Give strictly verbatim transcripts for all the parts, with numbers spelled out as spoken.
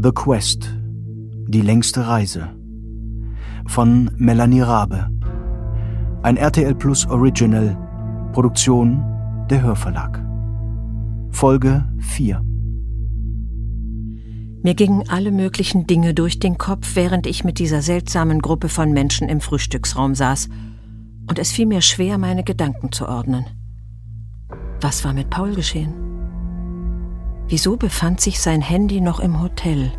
The Quest – Die längste Reise von Melanie Rabe. Ein R T L+ Original, Produktion der Hörverlag. Folge vier. Mir gingen alle möglichen Dinge durch den Kopf, während ich mit dieser seltsamen Gruppe von Menschen im Frühstücksraum saß. Und es fiel mir schwer, meine Gedanken zu ordnen. Was war mit Paul geschehen? Wieso befand sich sein Handy noch im Hotel?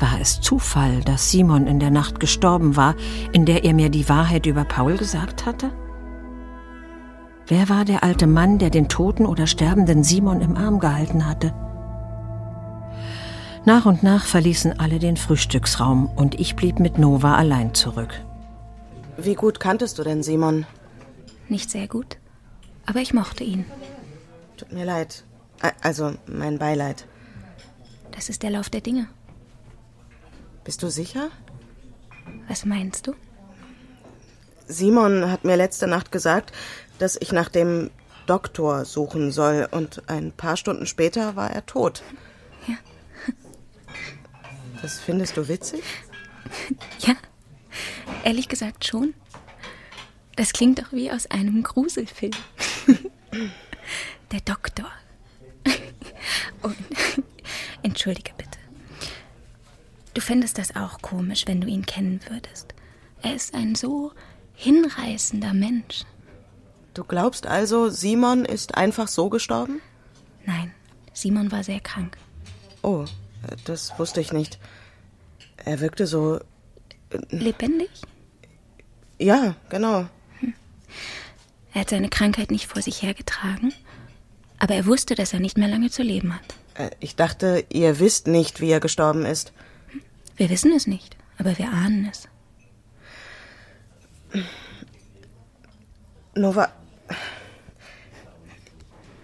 War es Zufall, dass Simon in der Nacht gestorben war, in der er mir die Wahrheit über Paul gesagt hatte? Wer war der alte Mann, der den toten oder sterbenden Simon im Arm gehalten hatte? Nach und nach verließen alle den Frühstücksraum und ich blieb mit Nova allein zurück. Wie gut kanntest du denn Simon? Nicht sehr gut, aber ich mochte ihn. Tut mir leid. Also, mein Beileid. Das ist der Lauf der Dinge. Bist du sicher? Was meinst du? Simon hat mir letzte Nacht gesagt, dass ich nach dem Doktor suchen soll und ein paar Stunden später war er tot. Ja. Das findest du witzig? Ja, ehrlich gesagt schon. Das klingt doch wie aus einem Gruselfilm. Der Doktor. Oh, entschuldige bitte. Du fändest das auch komisch, wenn du ihn kennen würdest. Er ist ein so hinreißender Mensch. Du glaubst also, Simon ist einfach so gestorben? Nein, Simon war sehr krank. Oh, das wusste ich nicht. Er wirkte so... Lebendig? Ja, genau. Hm. Er hat seine Krankheit nicht vor sich hergetragen, aber er wusste, dass er nicht mehr lange zu leben hat. Ich dachte, ihr wisst nicht, wie er gestorben ist. Wir wissen es nicht, aber wir ahnen es. Nova,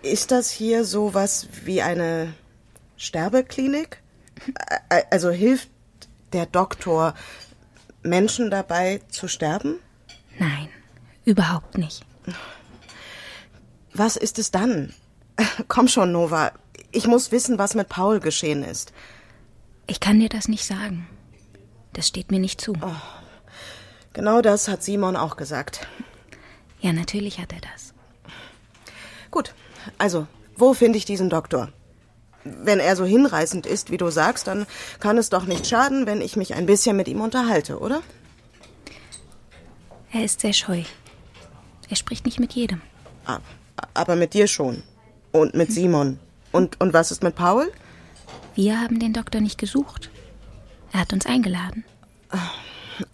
ist das hier sowas wie eine Sterbeklinik? Also hilft der Doktor Menschen dabei zu sterben? Nein, überhaupt nicht. Was ist es dann? Komm schon, Nova. Ich muss wissen, was mit Paul geschehen ist. Ich kann dir das nicht sagen. Das steht mir nicht zu. Oh, genau das hat Simon auch gesagt. Ja, natürlich hat er das. Gut, also, wo finde ich diesen Doktor? Wenn er so hinreißend ist, wie du sagst, dann kann es doch nicht schaden, wenn ich mich ein bisschen mit ihm unterhalte, oder? Er ist sehr scheu. Er spricht nicht mit jedem. Ah, aber mit dir schon. Und mit Simon. Und, und was ist mit Paul? Wir haben den Doktor nicht gesucht. Er hat uns eingeladen.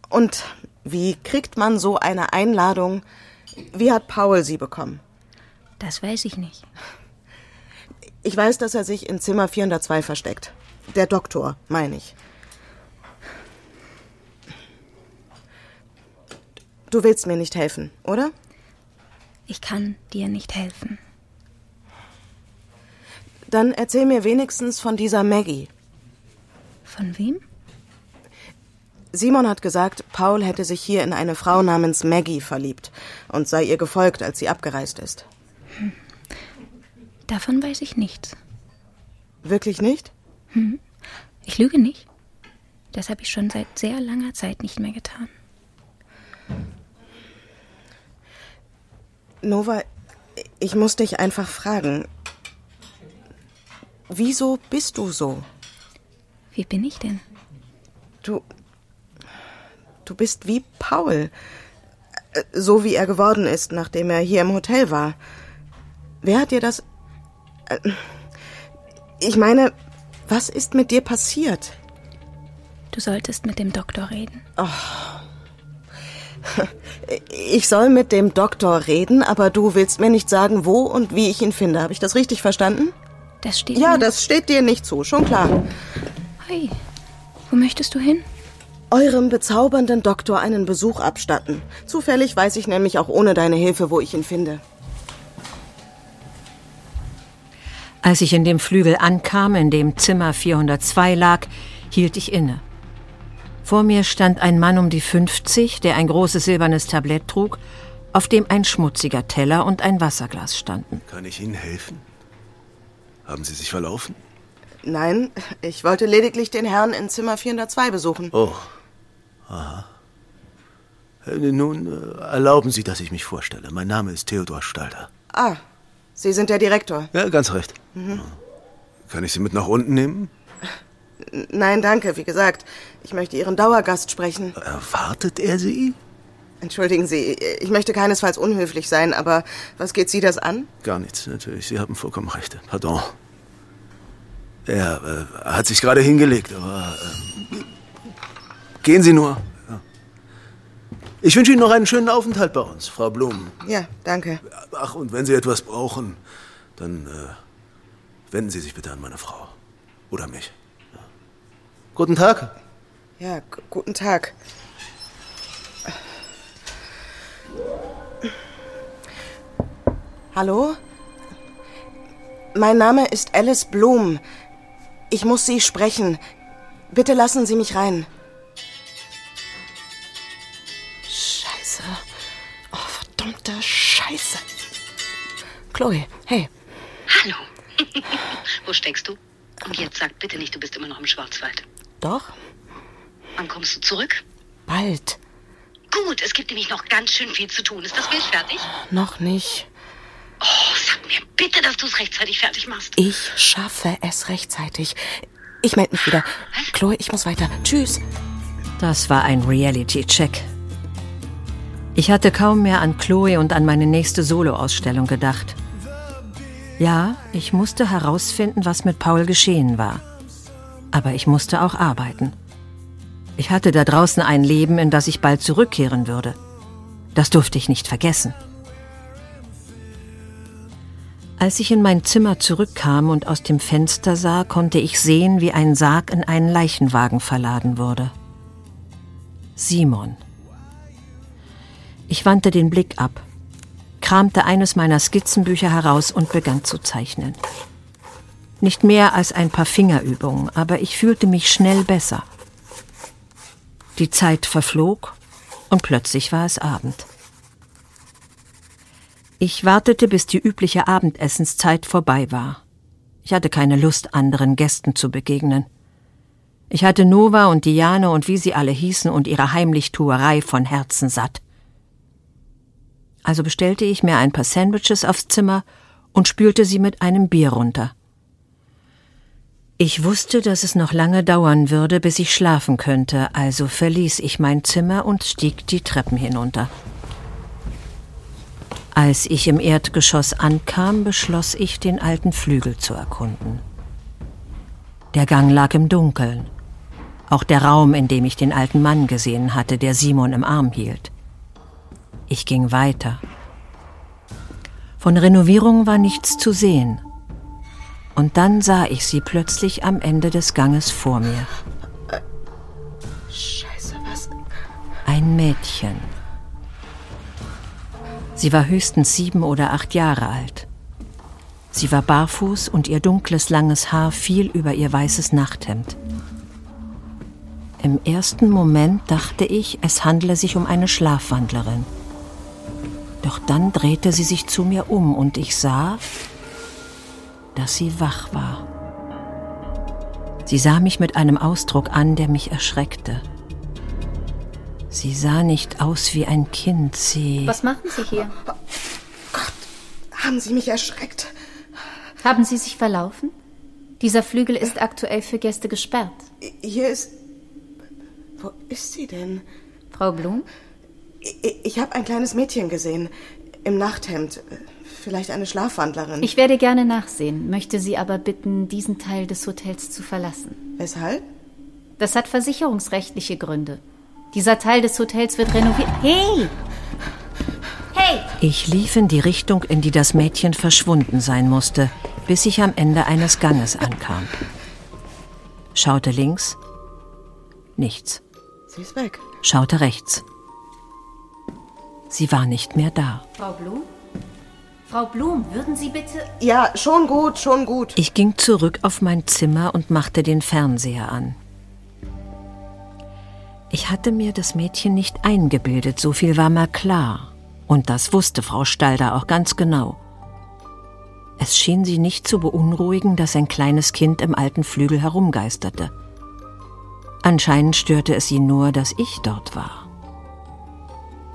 Und wie kriegt man so eine Einladung? Wie hat Paul sie bekommen? Das weiß ich nicht. Ich weiß, dass er sich in Zimmer vierhundertzwei versteckt. Der Doktor, meine ich. Du willst mir nicht helfen, oder? Ich kann dir nicht helfen. Dann erzähl mir wenigstens von dieser Maggie. Von wem? Simon hat gesagt, Paul hätte sich hier in eine Frau namens Maggie verliebt und sei ihr gefolgt, als sie abgereist ist. Hm. Davon weiß ich nichts. Wirklich nicht? Hm. Ich lüge nicht. Das habe ich schon seit sehr langer Zeit nicht mehr getan. Nova, ich muss dich einfach fragen... Wieso bist du so? Wie bin ich denn? Du, du bist wie Paul. So wie er geworden ist, nachdem er hier im Hotel war. Wer hat dir das... Ich meine, was ist mit dir passiert? Du solltest mit dem Doktor reden. Oh. Ich soll mit dem Doktor reden, aber du willst mir nicht sagen, wo und wie ich ihn finde. Habe ich das richtig verstanden? Das steht ja, das steht dir nicht zu, schon klar. Hi, wo möchtest du hin? Eurem bezaubernden Doktor einen Besuch abstatten. Zufällig weiß ich nämlich auch ohne deine Hilfe, wo ich ihn finde. Als ich in dem Flügel ankam, in dem Zimmer vierhundertzwei lag, hielt ich inne. Vor mir stand ein Mann um die fünfzig, der ein großes silbernes Tablett trug, auf dem ein schmutziger Teller und ein Wasserglas standen. Kann ich Ihnen helfen? Haben Sie sich verlaufen? Nein, ich wollte lediglich den Herrn in Zimmer vierhundertzwei besuchen. Oh, aha. Nun, erlauben Sie, dass ich mich vorstelle. Mein Name ist Theodor Stalder. Ah, Sie sind der Direktor. Ja, ganz recht. Mhm. Kann ich Sie mit nach unten nehmen? Nein, danke. Wie gesagt, ich möchte Ihren Dauergast sprechen. Erwartet er Sie? Entschuldigen Sie, ich möchte keinesfalls unhöflich sein, aber was geht Sie das an? Gar nichts, natürlich. Sie haben vollkommen recht. Pardon. Er äh, hat sich gerade hingelegt, aber... Äh, gehen Sie nur. Ja. Ich wünsche Ihnen noch einen schönen Aufenthalt bei uns, Frau Blum. Ja, danke. Ach, und wenn Sie etwas brauchen, dann äh, wenden Sie sich bitte an meine Frau. Oder mich. Ja. Guten Tag. Ja, g- guten Tag. Hallo? Mein Name ist Alice Blum. Ich muss Sie sprechen. Bitte lassen Sie mich rein. Scheiße. Oh, verdammte Scheiße. Chloe, hey. Hallo. Wo steckst du? Und jetzt sag bitte nicht, du bist immer noch im Schwarzwald. Doch. Wann kommst du zurück? Bald. Gut, es gibt nämlich noch ganz schön viel zu tun. Ist das Bild fertig? Noch nicht. Oh, sag mir bitte, dass du es rechtzeitig fertig machst. Ich schaffe es rechtzeitig. Ich melde mich wieder. Was? Chloe, ich muss weiter. Tschüss. Das war ein Reality-Check. Ich hatte kaum mehr an Chloe und an meine nächste Solo-Ausstellung gedacht. Ja, ich musste herausfinden, was mit Paul geschehen war. Aber ich musste auch arbeiten. Ich hatte da draußen ein Leben, in das ich bald zurückkehren würde. Das durfte ich nicht vergessen. Als ich in mein Zimmer zurückkam und aus dem Fenster sah, konnte ich sehen, wie ein Sarg in einen Leichenwagen verladen wurde. Simon. Ich wandte den Blick ab, kramte eines meiner Skizzenbücher heraus und begann zu zeichnen. Nicht mehr als ein paar Fingerübungen, aber ich fühlte mich schnell besser. Die Zeit verflog und plötzlich war es Abend. Ich wartete, bis die übliche Abendessenszeit vorbei war. Ich hatte keine Lust, anderen Gästen zu begegnen. Ich hatte Nova und Diane und wie sie alle hießen und ihre Heimlichtuerei von Herzen satt. Also bestellte ich mir ein paar Sandwiches aufs Zimmer und spülte sie mit einem Bier runter. Ich wusste, dass es noch lange dauern würde, bis ich schlafen könnte, also verließ ich mein Zimmer und stieg die Treppen hinunter. Als ich im Erdgeschoss ankam, beschloss ich, den alten Flügel zu erkunden. Der Gang lag im Dunkeln. Auch der Raum, in dem ich den alten Mann gesehen hatte, der Simon im Arm hielt. Ich ging weiter. Von Renovierung war nichts zu sehen. Und dann sah ich sie plötzlich am Ende des Ganges vor mir. Scheiße, was? Ein Mädchen. Sie war höchstens sieben oder acht Jahre alt. Sie war barfuß und ihr dunkles, langes Haar fiel über ihr weißes Nachthemd. Im ersten Moment dachte ich, es handle sich um eine Schlafwandlerin. Doch dann drehte sie sich zu mir um und ich sah, dass sie wach war. Sie sah mich mit einem Ausdruck an, der mich erschreckte. Sie sah nicht aus wie ein Kind, sie... Was machen Sie hier? Oh Gott, haben Sie mich erschreckt? Haben Sie sich verlaufen? Dieser Flügel ist aktuell für Gäste gesperrt. Hier ist... Wo ist sie denn? Frau Blum? Ich, ich habe ein kleines Mädchen gesehen, im Nachthemd. Vielleicht eine Schlafwandlerin. Ich werde gerne nachsehen, möchte Sie aber bitten, diesen Teil des Hotels zu verlassen. Weshalb? Das hat versicherungsrechtliche Gründe. Dieser Teil des Hotels wird renoviert. Hey! Hey! Ich lief in die Richtung, in die das Mädchen verschwunden sein musste, bis ich am Ende eines Ganges ankam. Schaute links. Nichts. Sie ist weg. Schaute rechts. Sie war nicht mehr da. Frau Blum? Frau Blum, würden Sie bitte... Ja, schon gut, schon gut. Ich ging zurück auf mein Zimmer und machte den Fernseher an. Ich hatte mir das Mädchen nicht eingebildet, so viel war mir klar. Und das wusste Frau Stalder auch ganz genau. Es schien sie nicht zu beunruhigen, dass ein kleines Kind im alten Flügel herumgeisterte. Anscheinend störte es sie nur, dass ich dort war.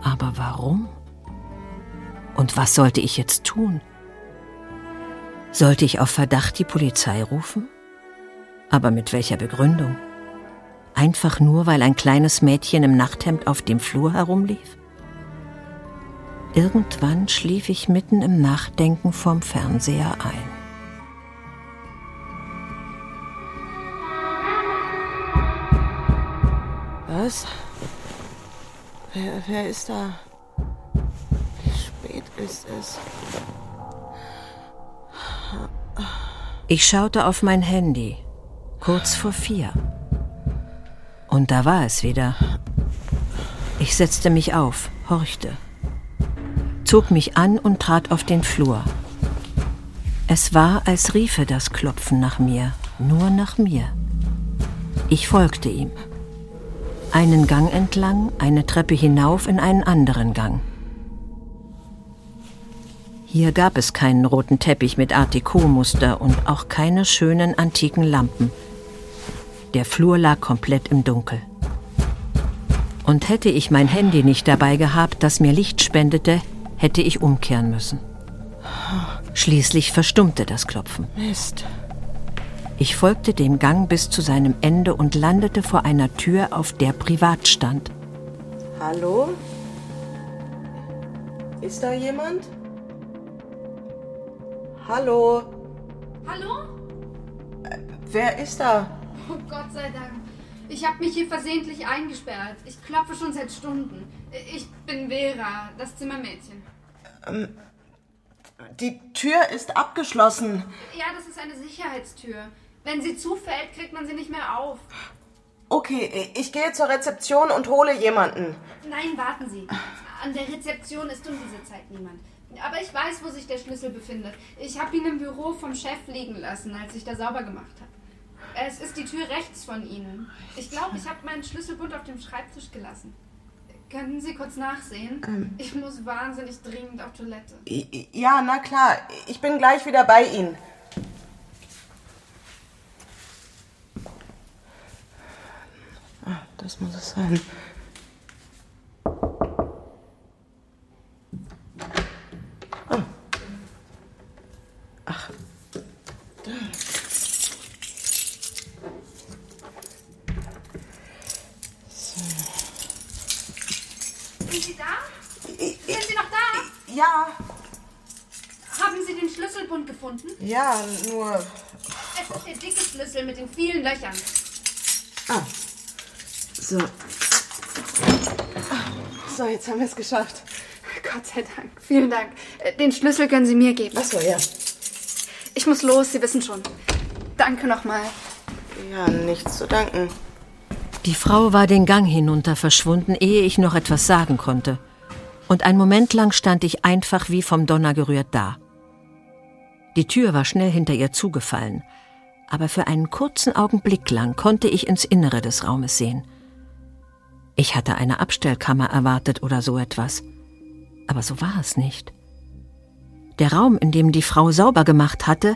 Aber warum? Und was sollte ich jetzt tun? Sollte ich auf Verdacht die Polizei rufen? Aber mit welcher Begründung? Einfach nur, weil ein kleines Mädchen im Nachthemd auf dem Flur herumlief? Irgendwann schlief ich mitten im Nachdenken vorm Fernseher ein. Was? Wer, wer ist da? Wie spät ist es? Ich schaute auf mein Handy, kurz vor vier. Und da war es wieder. Ich setzte mich auf, horchte, zog mich an und trat auf den Flur. Es war, als riefe das Klopfen nach mir, nur nach mir. Ich folgte ihm. Einen Gang entlang, eine Treppe hinauf in einen anderen Gang. Hier gab es keinen roten Teppich mit Art Deco-Muster und auch keine schönen antiken Lampen. Der Flur lag komplett im Dunkel. Und hätte ich mein Handy nicht dabei gehabt, das mir Licht spendete, hätte ich umkehren müssen. Schließlich verstummte das Klopfen. Mist. Ich folgte dem Gang bis zu seinem Ende und landete vor einer Tür, auf der privat stand. Hallo? Ist da jemand? Hallo? Hallo? Äh, wer ist da? Oh, Gott sei Dank. Ich habe mich hier versehentlich eingesperrt. Ich klopfe schon seit Stunden. Ich bin Vera, das Zimmermädchen. Ähm, die Tür ist abgeschlossen. Ja, das ist eine Sicherheitstür. Wenn sie zufällt, kriegt man sie nicht mehr auf. Okay, ich gehe zur Rezeption und hole jemanden. Nein, warten Sie. An der Rezeption ist um diese Zeit niemand. Aber ich weiß, wo sich der Schlüssel befindet. Ich habe ihn im Büro vom Chef liegen lassen, als ich da sauber gemacht habe. Es ist die Tür rechts von Ihnen. Ich glaube, ich habe meinen Schlüsselbund auf dem Schreibtisch gelassen. Könnten Sie kurz nachsehen? Ähm. Ich muss wahnsinnig dringend auf Toilette. Ja, na klar. Ich bin gleich wieder bei Ihnen. Ah, das muss es sein. Ah. Ach. Da. Sind Sie da? Sind Sie noch da? Ja. Haben Sie den Schlüsselbund gefunden? Ja, nur... Es ist der dicke Schlüssel mit den vielen Löchern. Ah. So. So, jetzt haben wir es geschafft. Gott sei Dank. Vielen Dank. Den Schlüssel können Sie mir geben. Ach so, ja. Ich muss los, Sie wissen schon. Danke nochmal. Ja, nichts zu danken. Die Frau war den Gang hinunter verschwunden, ehe ich noch etwas sagen konnte. Und einen Moment lang stand ich einfach wie vom Donner gerührt da. Die Tür war schnell hinter ihr zugefallen, aber für einen kurzen Augenblick lang konnte ich ins Innere des Raumes sehen. Ich hatte eine Abstellkammer erwartet oder so etwas, aber so war es nicht. Der Raum, in dem die Frau sauber gemacht hatte,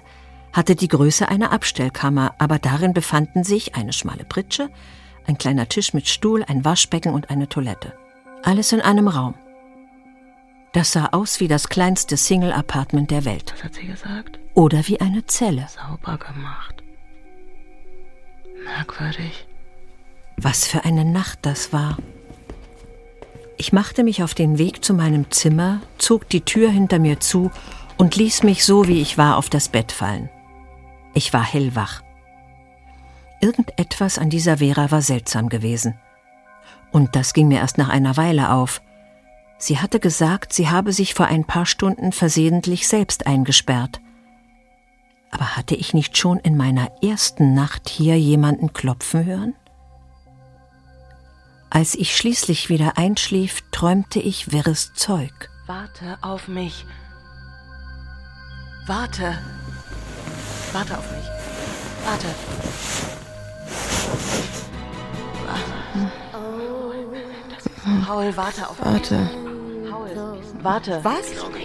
hatte die Größe einer Abstellkammer, aber darin befanden sich eine schmale Pritsche, ein kleiner Tisch mit Stuhl, ein Waschbecken und eine Toilette. Alles in einem Raum. Das sah aus wie das kleinste Single-Apartment der Welt. Was hat sie gesagt? Oder wie eine Zelle. Sauber gemacht. Merkwürdig. Was für eine Nacht das war. Ich machte mich auf den Weg zu meinem Zimmer, zog die Tür hinter mir zu und ließ mich so, wie ich war, auf das Bett fallen. Ich war hellwach. Irgendetwas an dieser Vera war seltsam gewesen. Und das ging mir erst nach einer Weile auf. Sie hatte gesagt, sie habe sich vor ein paar Stunden versehentlich selbst eingesperrt. Aber hatte ich nicht schon in meiner ersten Nacht hier jemanden klopfen hören? Als ich schließlich wieder einschlief, träumte ich wirres Zeug. Warte auf mich. Warte. Warte auf mich. Warte. Paul, warte auf mich. Warte. Paul, warte. Was? Paul,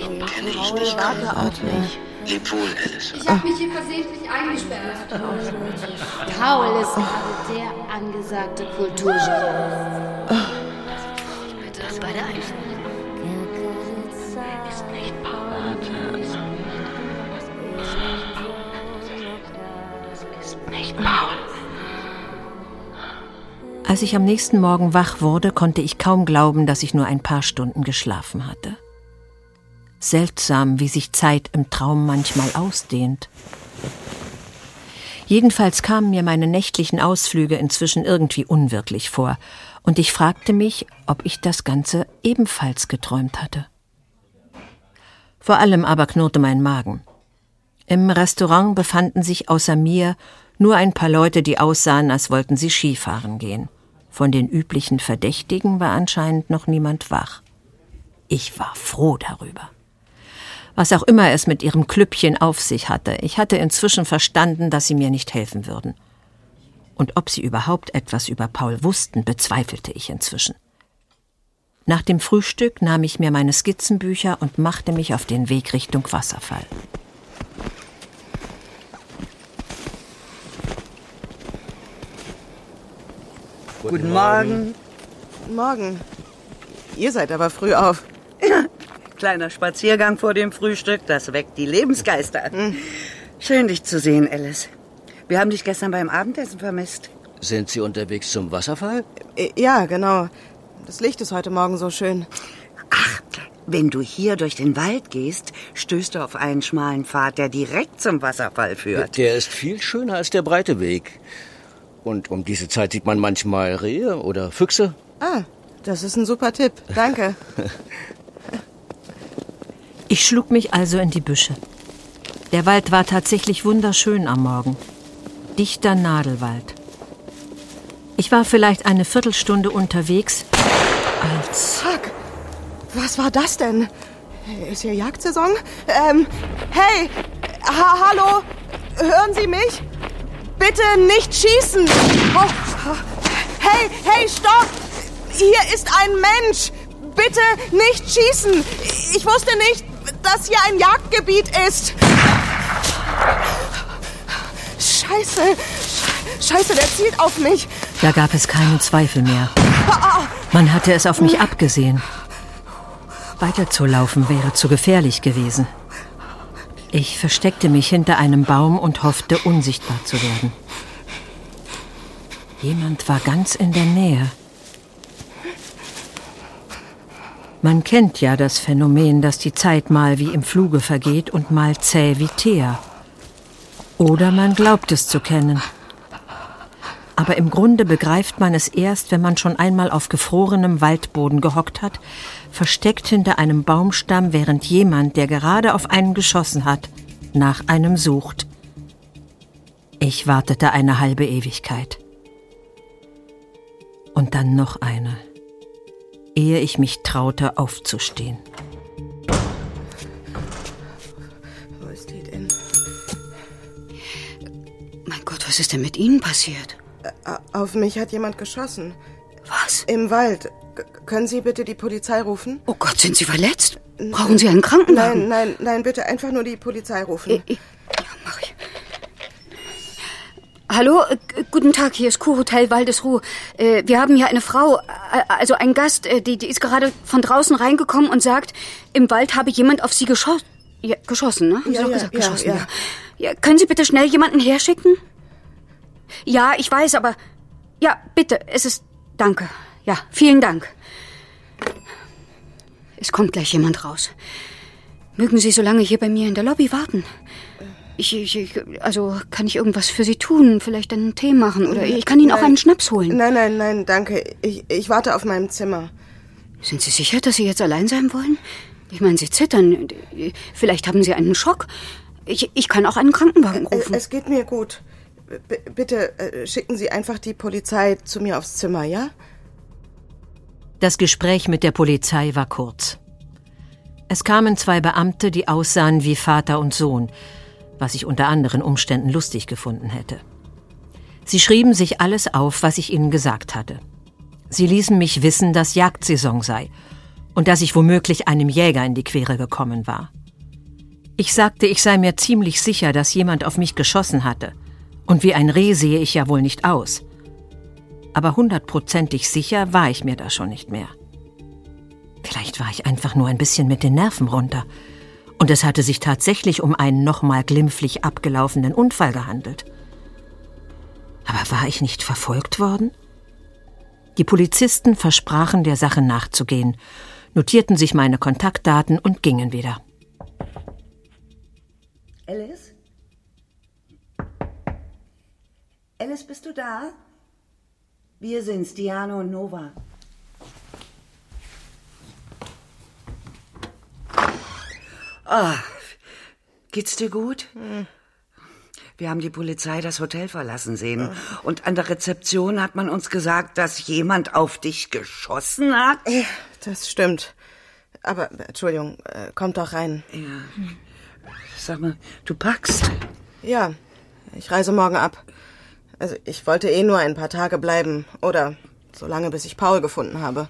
warte auf mich. Leb wohl, Alice. Ich habe mich hier versehentlich eingesperrt. Paul ist gerade der angesagte Kulturjournalist. Bitte an beide einfügen. Ist nicht Paul. Ist nicht Paul. Als ich am nächsten Morgen wach wurde, konnte ich kaum glauben, dass ich nur ein paar Stunden geschlafen hatte. Seltsam, wie sich Zeit im Traum manchmal ausdehnt. Jedenfalls kamen mir meine nächtlichen Ausflüge inzwischen irgendwie unwirklich vor, und ich fragte mich, ob ich das Ganze ebenfalls geträumt hatte. Vor allem aber knurrte mein Magen. Im Restaurant befanden sich außer mir nur ein paar Leute, die aussahen, als wollten sie Skifahren gehen. Von den üblichen Verdächtigen war anscheinend noch niemand wach. Ich war froh darüber. Was auch immer es mit ihrem Klüppchen auf sich hatte, ich hatte inzwischen verstanden, dass sie mir nicht helfen würden. Und ob sie überhaupt etwas über Paul wussten, bezweifelte ich inzwischen. Nach dem Frühstück nahm ich mir meine Skizzenbücher und machte mich auf den Weg Richtung Wasserfall. Guten Morgen. Guten Morgen. Ihr seid aber früh auf. Ja, kleiner Spaziergang vor dem Frühstück, das weckt die Lebensgeister. Mhm. Schön, dich zu sehen, Alice. Wir haben dich gestern beim Abendessen vermisst. Sind Sie unterwegs zum Wasserfall? Ja, genau. Das Licht ist heute Morgen so schön. Ach, wenn du hier durch den Wald gehst, stößt du auf einen schmalen Pfad, der direkt zum Wasserfall führt. Der ist viel schöner als der breite Weg. Und um diese Zeit sieht man manchmal Rehe oder Füchse. Ah, das ist ein super Tipp. Danke. Ich schlug mich also in die Büsche. Der Wald war tatsächlich wunderschön am Morgen. Dichter Nadelwald. Ich war vielleicht eine Viertelstunde unterwegs, als... Fuck! Was war das denn? Ist hier Jagdsaison? Ähm, hey! Ha- hallo! Hören Sie mich? Bitte nicht schießen! Oh. Hey, hey, stopp! Hier ist ein Mensch! Bitte nicht schießen! Ich wusste nicht, dass hier ein Jagdgebiet ist! Scheiße! Scheiße, der zielt auf mich! Da gab es keinen Zweifel mehr. Man hatte es auf mich abgesehen. Weiterzulaufen wäre zu gefährlich gewesen. Ich versteckte mich hinter einem Baum und hoffte, unsichtbar zu werden. Jemand war ganz in der Nähe. Man kennt ja das Phänomen, dass die Zeit mal wie im Fluge vergeht und mal zäh wie Teer. Oder man glaubt es zu kennen. Aber im Grunde begreift man es erst, wenn man schon einmal auf gefrorenem Waldboden gehockt hat, versteckt hinter einem Baumstamm, während jemand, der gerade auf einen geschossen hat, nach einem sucht. Ich wartete eine halbe Ewigkeit. Und dann noch eine, ehe ich mich traute, aufzustehen. Wo ist die denn? Mein Gott, was ist denn mit Ihnen passiert? Auf mich hat jemand geschossen. Was? Im Wald. G- können Sie bitte die Polizei rufen? Oh Gott, sind Sie verletzt? Brauchen Sie einen Krankenwagen? Nein, nein, nein, bitte einfach nur die Polizei rufen. Ich, ich, ja, mach ich. Hallo, g- guten Tag, hier ist Kurhotel Waldesruh. Äh, wir haben hier eine Frau, äh, also einen Gast, äh, die, die ist gerade von draußen reingekommen und sagt, im Wald habe jemand auf Sie geschossen. Ja, geschossen, ne? Haben ja, Sie doch ja, gesagt, ja, geschossen, ja. Ja. Ja, können Sie bitte schnell jemanden herschicken? Ja, ich weiß, aber... Ja, bitte, es ist... Danke. Ja, vielen Dank. Es kommt gleich jemand raus. Mögen Sie so lange hier bei mir in der Lobby warten? Ich, ich, also, kann ich irgendwas für Sie tun? Vielleicht einen Tee machen? Oder ich kann Ihnen nein. auch einen Schnaps holen. Nein, nein, nein, danke. Ich, ich warte auf meinem Zimmer. Sind Sie sicher, dass Sie jetzt allein sein wollen? Ich meine, Sie zittern. Vielleicht haben Sie einen Schock. Ich, ich kann auch einen Krankenwagen rufen. Es geht mir gut. B- bitte äh, schicken Sie einfach die Polizei zu mir aufs Zimmer, ja? Das Gespräch mit der Polizei war kurz. Es kamen zwei Beamte, die aussahen wie Vater und Sohn, was ich unter anderen Umständen lustig gefunden hätte. Sie schrieben sich alles auf, was ich ihnen gesagt hatte. Sie ließen mich wissen, dass Jagdsaison sei und dass ich womöglich einem Jäger in die Quere gekommen war. Ich sagte, ich sei mir ziemlich sicher, dass jemand auf mich geschossen hatte. Und wie ein Reh sehe ich ja wohl nicht aus. Aber hundertprozentig sicher war ich mir da schon nicht mehr. Vielleicht war ich einfach nur ein bisschen mit den Nerven runter. Und es hatte sich tatsächlich um einen nochmal glimpflich abgelaufenen Unfall gehandelt. Aber war ich nicht verfolgt worden? Die Polizisten versprachen, der Sache nachzugehen, notierten sich meine Kontaktdaten und gingen wieder. Alice? Alice, bist du da? Wir sind's, Diane und Nova. Ah, geht's dir gut? Hm. Wir haben die Polizei das Hotel verlassen sehen. Ach. Und an der Rezeption hat man uns gesagt, dass jemand auf dich geschossen hat. Ja, das stimmt. Aber, Entschuldigung, kommt doch rein. Ja. Hm. Sag mal, du packst? Ja, ich reise morgen ab. Also ich wollte eh nur ein paar Tage bleiben. Oder so lange, bis ich Paul gefunden habe.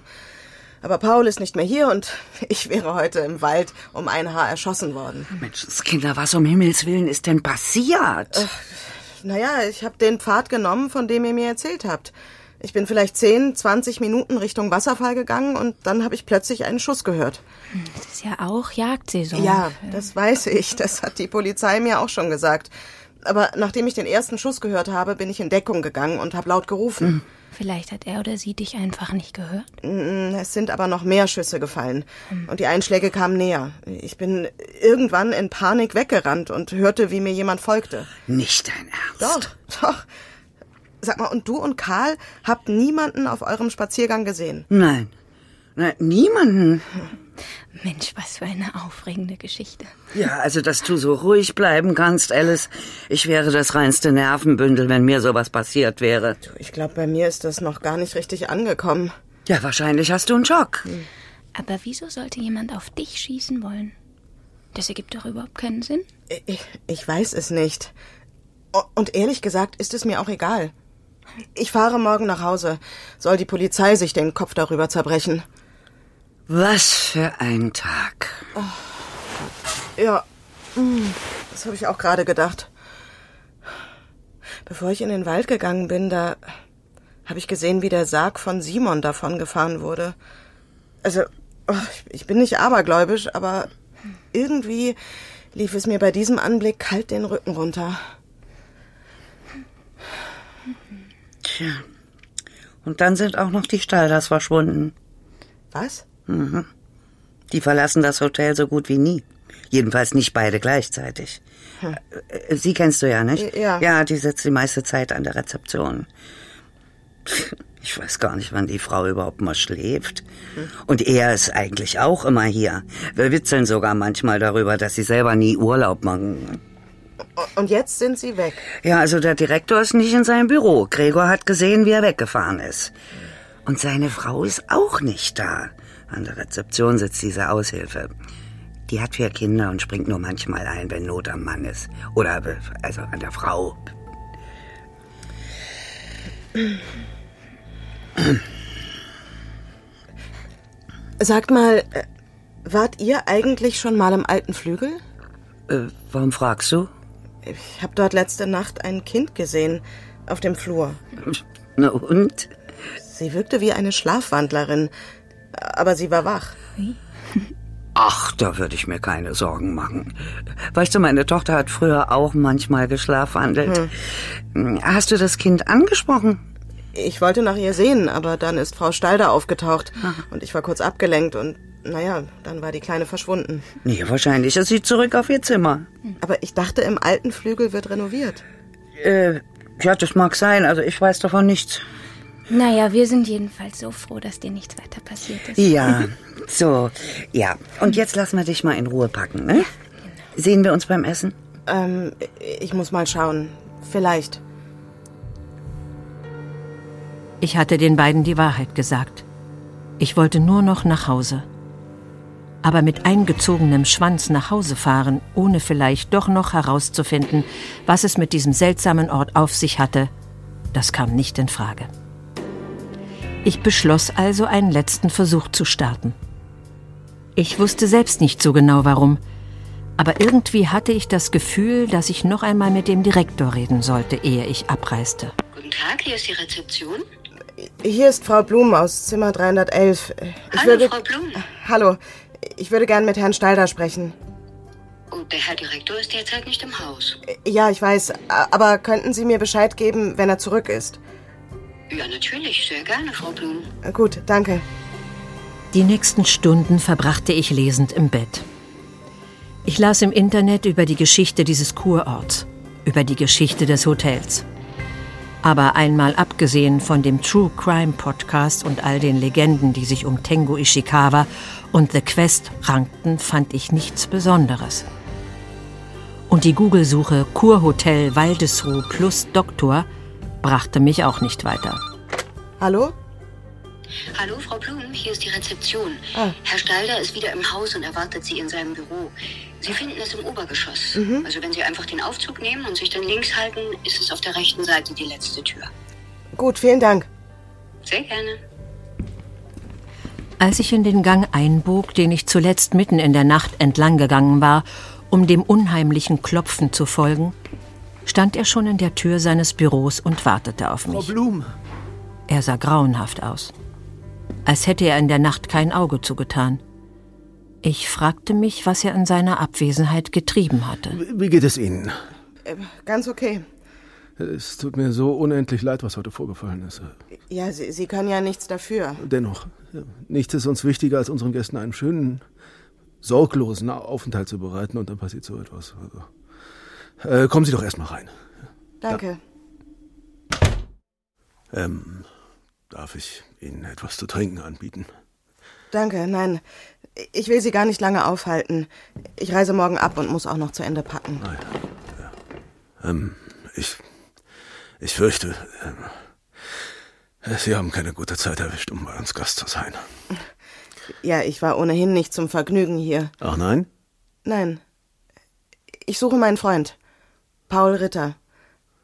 Aber Paul ist nicht mehr hier und ich wäre heute im Wald um ein Haar erschossen worden. Menschenskinder, was um Himmels Willen ist denn passiert? Äh, naja, ich habe den Pfad genommen, von dem ihr mir erzählt habt. Ich bin vielleicht zehn, zwanzig Minuten Richtung Wasserfall gegangen und dann habe ich plötzlich einen Schuss gehört. Das ist ja auch Jagdsaison. Ja, das weiß ich. Das hat die Polizei mir auch schon gesagt. Aber nachdem ich den ersten Schuss gehört habe, bin ich in Deckung gegangen und habe laut gerufen. Hm. Vielleicht hat er oder sie dich einfach nicht gehört? Es sind aber noch mehr Schüsse gefallen. Hm. Und die Einschläge kamen näher. Ich bin irgendwann in Panik weggerannt und hörte, wie mir jemand folgte. Nicht dein Ernst? Doch, doch. Sag mal, und du und Karl habt niemanden auf eurem Spaziergang gesehen? Nein, nein, niemanden. Mensch, was für eine aufregende Geschichte. Ja, also, dass du so ruhig bleiben kannst, Alice. Ich wäre das reinste Nervenbündel, wenn mir sowas passiert wäre. Du, ich glaube, bei mir ist das noch gar nicht richtig angekommen. Ja, wahrscheinlich hast du einen Schock. Hm. Aber wieso sollte jemand auf dich schießen wollen? Das ergibt doch überhaupt keinen Sinn. Ich, ich weiß es nicht. Und ehrlich gesagt ist es mir auch egal. Ich fahre morgen nach Hause. Soll die Polizei sich den Kopf darüber zerbrechen? Was für ein Tag. Oh, ja, das habe ich auch gerade gedacht. Bevor ich in den Wald gegangen bin, da habe ich gesehen, wie der Sarg von Simon davongefahren wurde. Also, oh, ich bin nicht abergläubisch, aber irgendwie lief es mir bei diesem Anblick kalt den Rücken runter. Tja, und dann sind auch noch die Stalders verschwunden. Was? Mhm. Die verlassen das Hotel so gut wie nie. Jedenfalls nicht beide gleichzeitig. Hm. Sie kennst du ja, nicht? Ja. Ja, die sitzt die meiste Zeit an der Rezeption. Ich weiß gar nicht, wann die Frau überhaupt mal schläft. Hm. Und er ist eigentlich auch immer hier. Wir witzeln sogar manchmal darüber, dass sie selber nie Urlaub machen. Und jetzt sind sie weg? Ja, also der Direktor ist nicht in seinem Büro. Gregor hat gesehen, wie er weggefahren ist. Und seine Frau ist auch nicht da. An der Rezeption sitzt diese Aushilfe. Die hat vier Kinder und springt nur manchmal ein, wenn Not am Mann ist. Oder also an der Frau. Sagt mal, wart ihr eigentlich schon mal im alten Flügel? Äh, warum fragst du? Ich habe dort letzte Nacht ein Kind gesehen, auf dem Flur. Na und? Sie wirkte wie eine Schlafwandlerin, aber sie war wach. Ach, da würde ich mir keine Sorgen machen. Weißt du, meine Tochter hat früher auch manchmal geschlafwandelt. Hm. Hast du das Kind angesprochen? Ich wollte nach ihr sehen, aber dann ist Frau Stalder aufgetaucht. Aha. Und ich war kurz abgelenkt und naja, dann war die Kleine verschwunden. Nee, wahrscheinlich ist sie zurück auf ihr Zimmer. Aber ich dachte, im alten Flügel wird renoviert. Äh, ja, das mag sein, also ich weiß davon nichts. Naja, wir sind jedenfalls so froh, dass dir nichts weiter passiert ist. Ja, so, ja. Und jetzt lassen wir dich mal in Ruhe packen, ne? Ja, genau. Sehen wir uns beim Essen? Ähm, ich muss mal schauen. Vielleicht. Ich hatte den beiden die Wahrheit gesagt. Ich wollte nur noch nach Hause. Aber mit eingezogenem Schwanz nach Hause fahren, ohne vielleicht doch noch herauszufinden, was es mit diesem seltsamen Ort auf sich hatte, das kam nicht in Frage. Ich beschloss also, einen letzten Versuch zu starten. Ich wusste selbst nicht so genau, warum, Aber irgendwie hatte ich das Gefühl, dass ich noch einmal mit dem Direktor reden sollte, ehe ich abreiste. Guten Tag, hier ist die Rezeption. Hier ist Frau Blum aus Zimmer dreihundertelf. Ich hallo, würde, Frau Blum. Hallo, ich würde gern mit Herrn Stalder sprechen. Oh, der Herr Direktor ist derzeit nicht im Haus. Ja, ich weiß, aber könnten Sie mir Bescheid geben, wenn er zurück ist? Ja, natürlich, sehr gerne, Frau Blum. Gut, danke. Die nächsten Stunden verbrachte ich lesend im Bett. Ich las im Internet über die Geschichte dieses Kurorts, über die Geschichte des Hotels. Aber einmal abgesehen von dem True-Crime-Podcast und all den Legenden, die sich um Tengu Ishikawa und The Quest rankten, fand ich nichts Besonderes. Und die Google-Suche Kurhotel Waldesruh plus Doktor brachte mich auch nicht weiter. Hallo? Hallo, Frau Blum, hier ist die Rezeption. Ah. Herr Stalder ist wieder im Haus und erwartet Sie in seinem Büro. Sie finden es im Obergeschoss. Mhm. Also wenn Sie einfach den Aufzug nehmen und sich dann links halten, ist es auf der rechten Seite die letzte Tür. Gut, vielen Dank. Sehr gerne. Als ich in den Gang einbog, den ich zuletzt mitten in der Nacht entlang gegangen war, um dem unheimlichen Klopfen zu folgen, stand er schon in der Tür seines Büros und wartete auf mich. Frau Blum! Er sah grauenhaft aus, als hätte er in der Nacht kein Auge zugetan. Ich fragte mich, was er in seiner Abwesenheit getrieben hatte. Wie geht es Ihnen? Ganz okay. Es tut mir so unendlich leid, was heute vorgefallen ist. Ja, Sie, Sie können ja nichts dafür. Dennoch, nichts ist uns wichtiger, als unseren Gästen einen schönen, sorglosen Aufenthalt zu bereiten. Und dann passiert so etwas. Also, äh, kommen Sie doch erstmal rein. Danke. Da. Ähm... Darf ich Ihnen etwas zu trinken anbieten? Danke, nein. Ich will Sie gar nicht lange aufhalten. Ich reise morgen ab und muss auch noch zu Ende packen. Ah, ja. Ja. Ähm, ich, ich fürchte, ähm, Sie haben keine gute Zeit erwischt, um bei uns Gast zu sein. Ja, ich war ohnehin nicht zum Vergnügen hier. Ach nein? Nein. Ich suche meinen Freund, Paul Ritter.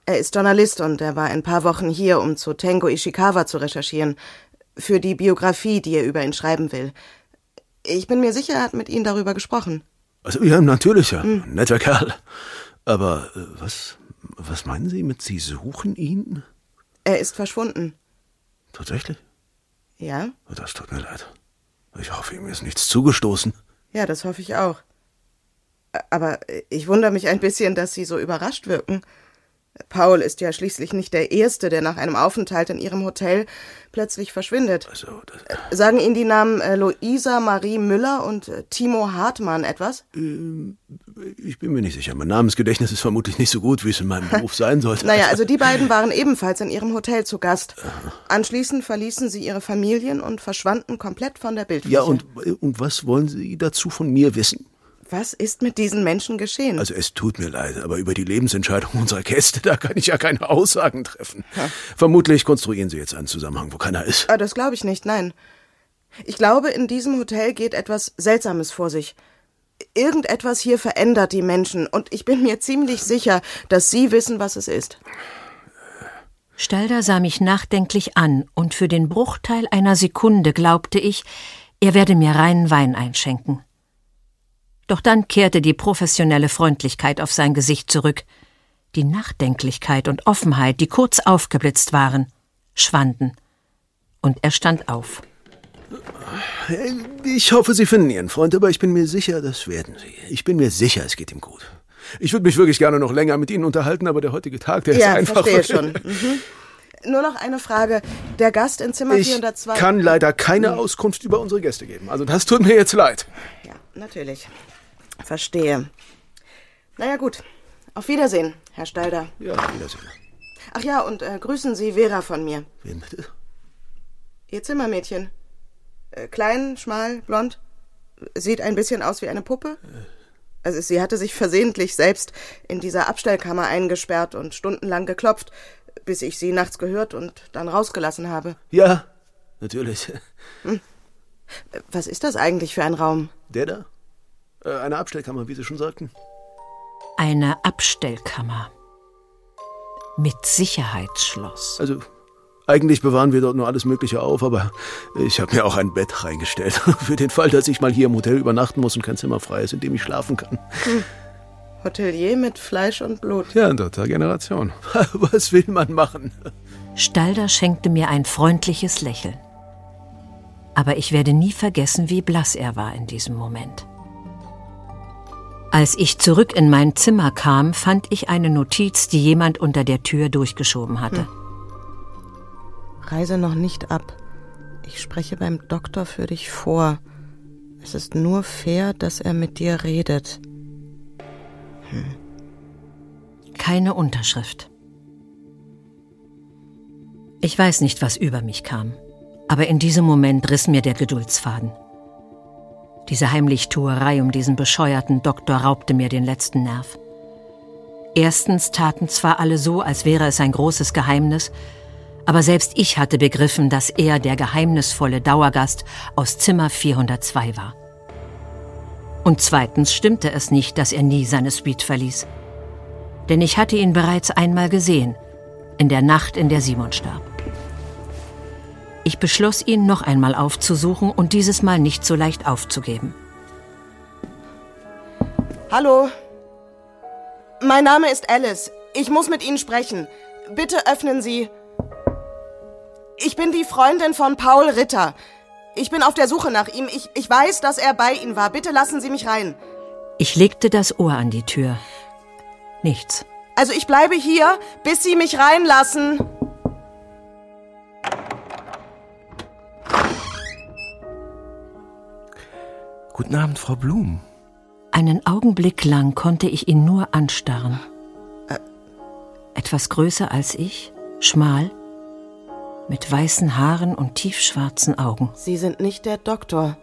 Er ist Journalist und er war ein paar Wochen hier, um zu Tengu Ishikawa zu recherchieren, für die Biografie, die er über ihn schreiben will. Ich bin mir sicher, er hat mit Ihnen darüber gesprochen. Also ja, natürlich, ja. Hm. Netter Kerl. Aber äh, was, was meinen Sie mit Sie suchen ihn? Er ist verschwunden. Tatsächlich? Ja. Das tut mir leid. Ich hoffe, ihm ist nichts zugestoßen. Ja, das hoffe ich auch. Aber ich wundere mich ein bisschen, dass Sie so überrascht wirken. Paul ist ja schließlich nicht der Erste, der nach einem Aufenthalt in Ihrem Hotel plötzlich verschwindet. Also, das sagen Ihnen die Namen äh, Luisa Marie Müller und äh, Timo Hartmann etwas? Ähm, ich bin mir nicht sicher. Mein Namensgedächtnis ist vermutlich nicht so gut, wie es in meinem Beruf sein sollte. Naja, also die beiden waren ebenfalls in Ihrem Hotel zu Gast. Aha. Anschließend verließen sie ihre Familien und verschwanden komplett von der Bildfläche. Ja, und, und was wollen Sie dazu von mir wissen? Was ist mit diesen Menschen geschehen? Also es tut mir leid, aber über die Lebensentscheidung unserer Gäste, da kann ich ja keine Aussagen treffen. Ja. Vermutlich konstruieren Sie jetzt einen Zusammenhang, wo keiner ist. Ah, das glaube ich nicht, nein. Ich glaube, in diesem Hotel geht etwas Seltsames vor sich. Irgendetwas hier verändert die Menschen und ich bin mir ziemlich sicher, dass Sie wissen, was es ist. Stalder sah mich nachdenklich an und für den Bruchteil einer Sekunde glaubte ich, er werde mir reinen Wein einschenken. Doch dann kehrte die professionelle Freundlichkeit auf sein Gesicht zurück. Die Nachdenklichkeit und Offenheit, die kurz aufgeblitzt waren, schwanden. Und er stand auf. Ich hoffe, Sie finden Ihren Freund, aber ich bin mir sicher, das werden Sie. Ich bin mir sicher, es geht ihm gut. Ich würde mich wirklich gerne noch länger mit Ihnen unterhalten, aber der heutige Tag, der ja, ist einfach... Ja, verstehe schon. Mhm. Nur noch eine Frage. Der Gast in Zimmer vierhundertzwei... Ich kann leider keine nee. Auskunft über unsere Gäste geben. Also das tut mir jetzt leid. Ja, natürlich. Verstehe. Na ja, gut. Auf Wiedersehen, Herr Stalder. Ja, auf Wiedersehen. Ach ja, und äh, grüßen Sie Vera von mir. Wen bitte? Ihr Zimmermädchen. Äh, klein, schmal, blond. Sieht ein bisschen aus wie eine Puppe. Äh. Also sie hatte sich versehentlich selbst in dieser Abstellkammer eingesperrt und stundenlang geklopft, bis ich sie nachts gehört und dann rausgelassen habe. Ja, natürlich. Hm. Was ist das eigentlich für ein Raum? Der da? Eine Abstellkammer, wie Sie schon sagten. Eine Abstellkammer. Mit Sicherheitsschloss. Also Eigentlich bewahren wir dort nur alles Mögliche auf, aber ich habe mir auch ein Bett reingestellt. Für den Fall, dass ich mal hier im Hotel übernachten muss und kein Zimmer frei ist, in dem ich schlafen kann. Hm. Hotelier mit Fleisch und Blut. Ja, in dritter Generation. Was will man machen? Stalder schenkte mir ein freundliches Lächeln. Aber ich werde nie vergessen, wie blass er war in diesem Moment. Als ich zurück in mein Zimmer kam, fand ich eine Notiz, die jemand unter der Tür durchgeschoben hatte. Hm. Reise noch nicht ab. Ich spreche beim Doktor für dich vor. Es ist nur fair, dass er mit dir redet. Hm. Keine Unterschrift. Ich weiß nicht, was über mich kam, aber in diesem Moment riss mir der Geduldsfaden. Diese Heimlichtuerei um diesen bescheuerten Doktor raubte mir den letzten Nerv. Erstens taten zwar alle so, als wäre es ein großes Geheimnis, aber selbst ich hatte begriffen, dass er der geheimnisvolle Dauergast aus Zimmer vierhundertzwei war. Und zweitens stimmte es nicht, dass er nie seine Suite verließ. Denn ich hatte ihn bereits einmal gesehen, in der Nacht, in der Simon starb. Ich beschloss, ihn noch einmal aufzusuchen und dieses Mal nicht so leicht aufzugeben. Hallo, mein Name ist Alice. Ich muss mit Ihnen sprechen. Bitte öffnen Sie... Ich bin die Freundin von Paul Ritter. Ich bin auf der Suche nach ihm. Ich, ich weiß, dass er bei Ihnen war. Bitte lassen Sie mich rein. Ich legte das Ohr an die Tür. Nichts. Also ich bleibe hier, bis Sie mich reinlassen. Guten Abend, Frau Blum. Einen Augenblick lang konnte ich ihn nur anstarren. Ä- Etwas größer als ich, schmal, mit weißen Haaren und tiefschwarzen Augen. Sie sind nicht der Doktor.